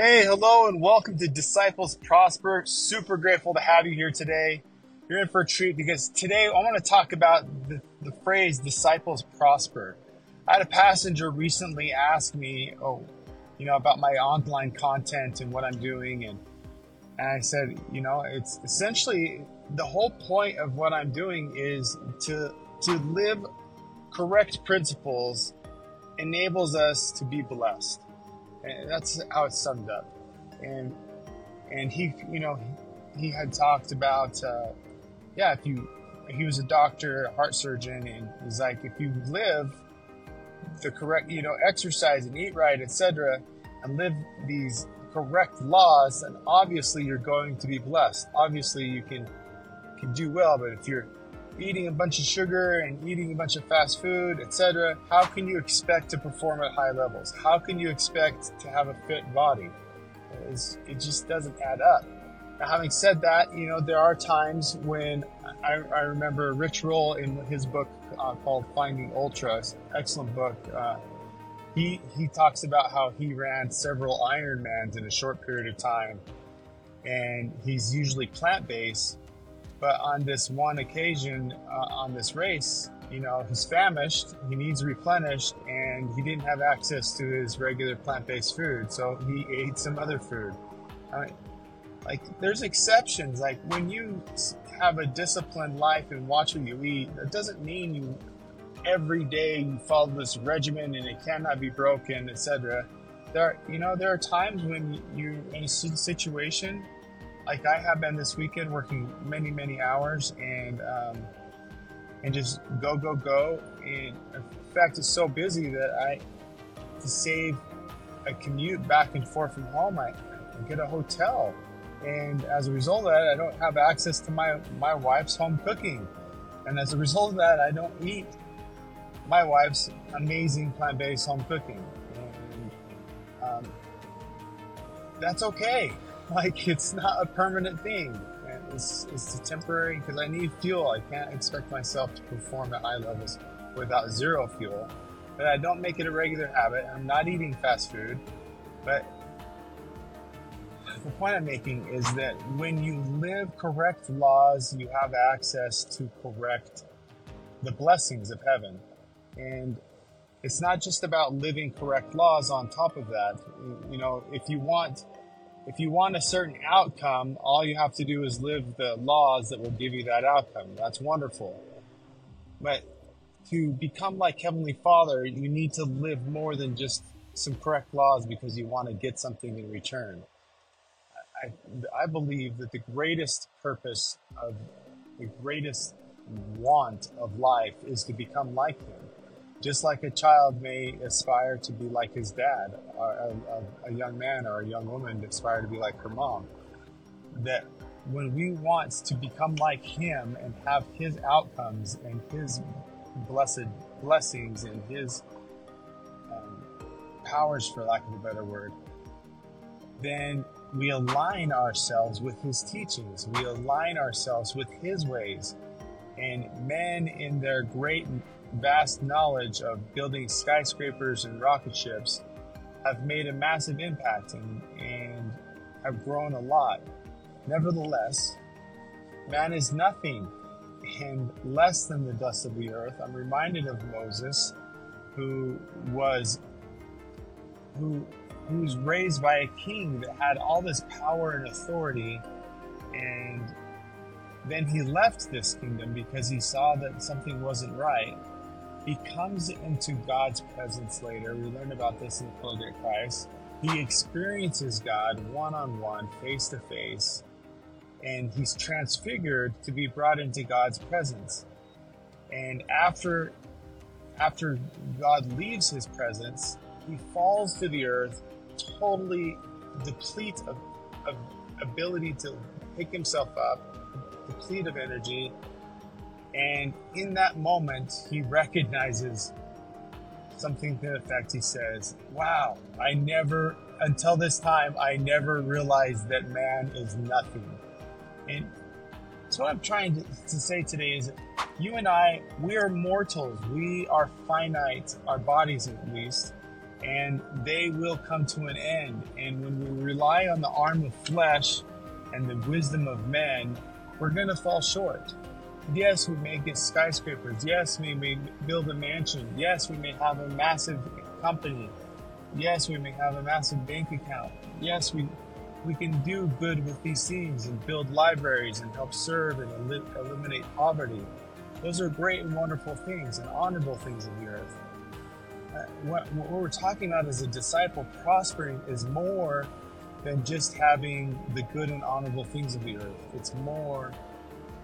Hey, hello, and welcome to Disciples Prosper. Super grateful to have you here today. You're in for a treat because today I want to talk about the phrase Disciples Prosper. I had a passenger recently ask me, about my online content and what I'm doing. And I said, it's essentially the whole point of what I'm doing is to live correct principles enables us to be blessed. And that's how it's summed up. And he, he had talked about, he was a doctor, a heart surgeon, and he's like, if you live the correct, exercise and eat right, etc., and live these correct laws, then obviously you're going to be blessed. Obviously you can do well, but if you're eating a bunch of sugar and eating a bunch of fast food, etc., how can you expect to perform at high levels? How can you expect to have a fit body? It just doesn't add up. Now, having said that, there are times when I remember Rich Roll in his book called Finding Ultra, excellent book. He talks about how he ran several Ironmans in a short period of time, and he's usually plant-based. But on this one occasion, on this race, he's famished, he needs replenished, and he didn't have access to his regular plant-based food, so he ate some other food. There's exceptions. Like, when you have a disciplined life and watch what you eat, that doesn't mean you every day you follow this regimen and it cannot be broken, etc. There are times when you're in a situation, like I have been this weekend, working many, many hours and just go. And in fact, it's so busy that to save a commute back and forth from home, I get a hotel. And as a result of that, I don't have access to my wife's home cooking. And as a result of that, I don't eat my wife's amazing plant-based home cooking. And that's okay. It's not a permanent thing. It's temporary because I need fuel. I can't expect myself to perform at high levels without zero fuel. But I don't make it a regular habit. I'm not eating fast food. But the point I'm making is that when you live correct laws, you have access to correct the blessings of heaven. And it's not just about living correct laws on top of that. If you want a certain outcome, all you have to do is live the laws that will give you that outcome. That's wonderful. But to become like Heavenly Father, you need to live more than just some correct laws because you want to get something in return. I believe that the greatest purpose of the greatest want of life is to become like Him. Just like a child may aspire to be like his dad, or a young man or a young woman aspire to be like her mom. That when we want to become like Him and have His outcomes and His blessed blessings and His powers, for lack of a better word, then we align ourselves with His teachings. We align ourselves with His ways. And men in their great vast knowledge of building skyscrapers and rocket ships have made a massive impact and have grown a lot. Nevertheless, man is nothing and less than the dust of the earth. I'm reminded of Moses, who was raised by a king that had all this power and authority, and then he left this kingdom because he saw that something wasn't right. He comes into God's presence later. We learn about this in the Pearl of Great Price. He experiences God one-on-one, face-to-face, and he's transfigured to be brought into God's presence. And after God leaves his presence, he falls to the earth, totally deplete of ability to pick himself up, deplete of energy. And in that moment, he recognizes something to the effect, he says, wow, until this time, I never realized that man is nothing. And so what I'm trying to say today is that you and I, we are mortals. We are finite, our bodies at least, and they will come to an end. And when we rely on the arm of flesh and the wisdom of man, we're going to fall short. Yes, we may get skyscrapers. Yes, we may build a mansion. Yes, we may have a massive company. Yes, we may have a massive bank account. Yes, we can do good with these things and build libraries and help serve and eliminate poverty. Those are great and wonderful things and honorable things of the earth. What we're talking about as a disciple prospering is more than just having the good and honorable things of the earth. It's more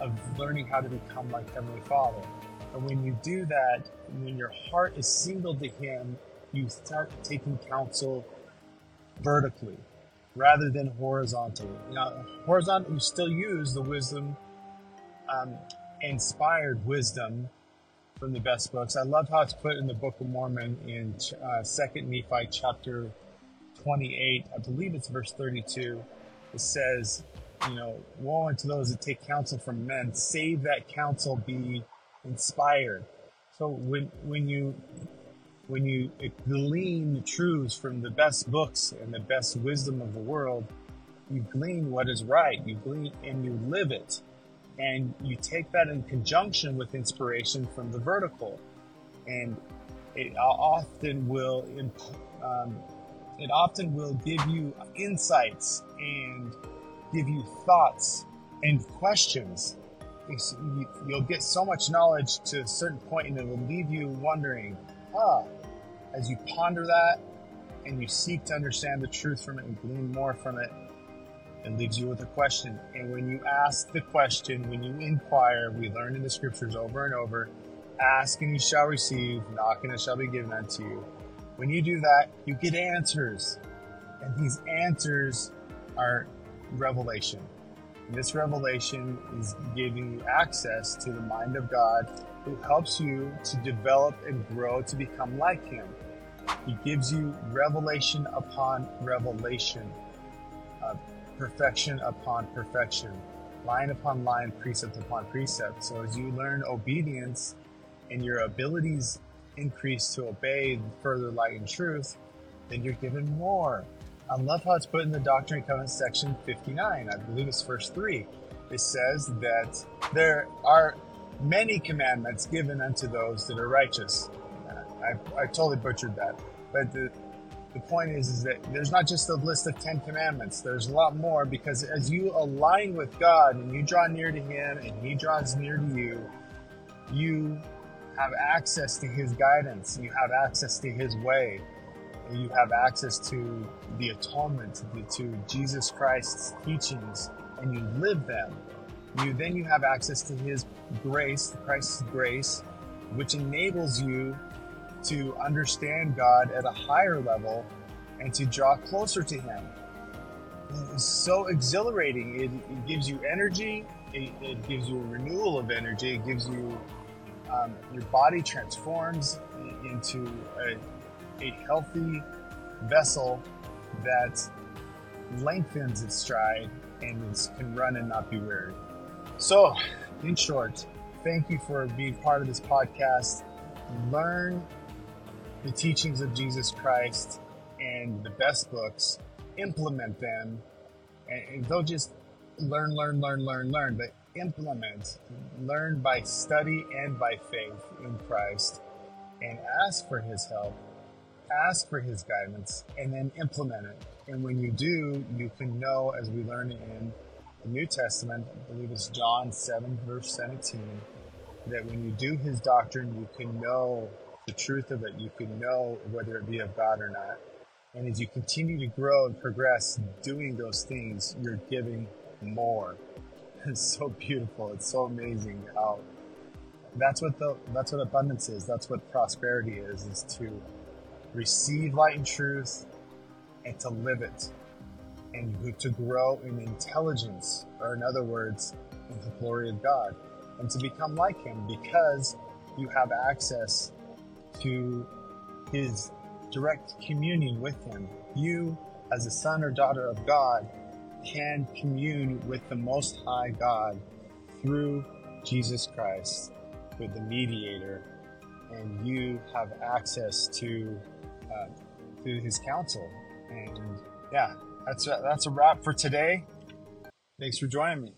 of learning how to become like Heavenly Father. And when you do that, when your heart is singled to Him, you start taking counsel vertically rather than horizontally. Now, horizontally, you still use the wisdom, inspired wisdom from the best books. I love how it's put in the Book of Mormon in 2 Nephi chapter 28. I believe it's verse 32. It says, woe unto those that take counsel from men, save that counsel be inspired. So when you glean the truths from the best books and the best wisdom of the world, you glean what is right, you glean and you live it. And you take that in conjunction with inspiration from the vertical. And it often will give you insights and give you thoughts and questions. You'll get so much knowledge to a certain point and it will leave you wondering, as you ponder that and you seek to understand the truth from it and glean more from it, it leaves you with a question. And when you ask the question, when you inquire, we learn in the scriptures over and over, ask and you shall receive, knock and it shall be given unto you. When you do that, you get answers. And these answers are revelation. And this revelation is giving you access to the mind of God, who helps you to develop and grow to become like Him. He gives you revelation upon revelation, perfection upon perfection, line upon line, precept upon precept. So as you learn obedience and your abilities increase to obey further light and truth, then you're given more. I love how it's put in the Doctrine and Covenants section 59. I believe it's verse 3. It says that there are many commandments given unto those that are righteous. I totally butchered that. But the point is that there's not just a list of 10 commandments. There's a lot more, because as you align with God and you draw near to Him and He draws near to you, you have access to His guidance. You have access to His way. You have access to the atonement, to Jesus Christ's teachings, and you live them. Then you have access to His grace, Christ's grace, which enables you to understand God at a higher level and to draw closer to Him. It's so exhilarating. It gives you energy. It gives you a renewal of energy. It gives you, your body transforms into a healthy vessel that lengthens its stride and can run and not be weary. So, in short, thank you for being part of this podcast. Learn the teachings of Jesus Christ and the best books, implement them, and don't just learn, but implement. Learn by study and by faith in Christ, and ask for His help. Ask for His guidance and then implement it. And when you do, you can know, as we learn in the New Testament, I believe it's John 7, verse 17, that when you do His doctrine, you can know the truth of it. You can know whether it be of God or not. And as you continue to grow and progress doing those things, you're giving more. It's so beautiful. It's so amazing how that's what abundance is. That's what prosperity is to receive light and truth, and to live it, and to grow in intelligence, or in other words, in the glory of God, and to become like Him, because you have access to His direct communion with Him. You, as a son or daughter of God, can commune with the Most High God through Jesus Christ, with the mediator, and you have access to His counsel. And That's a wrap for today. Thanks for joining me.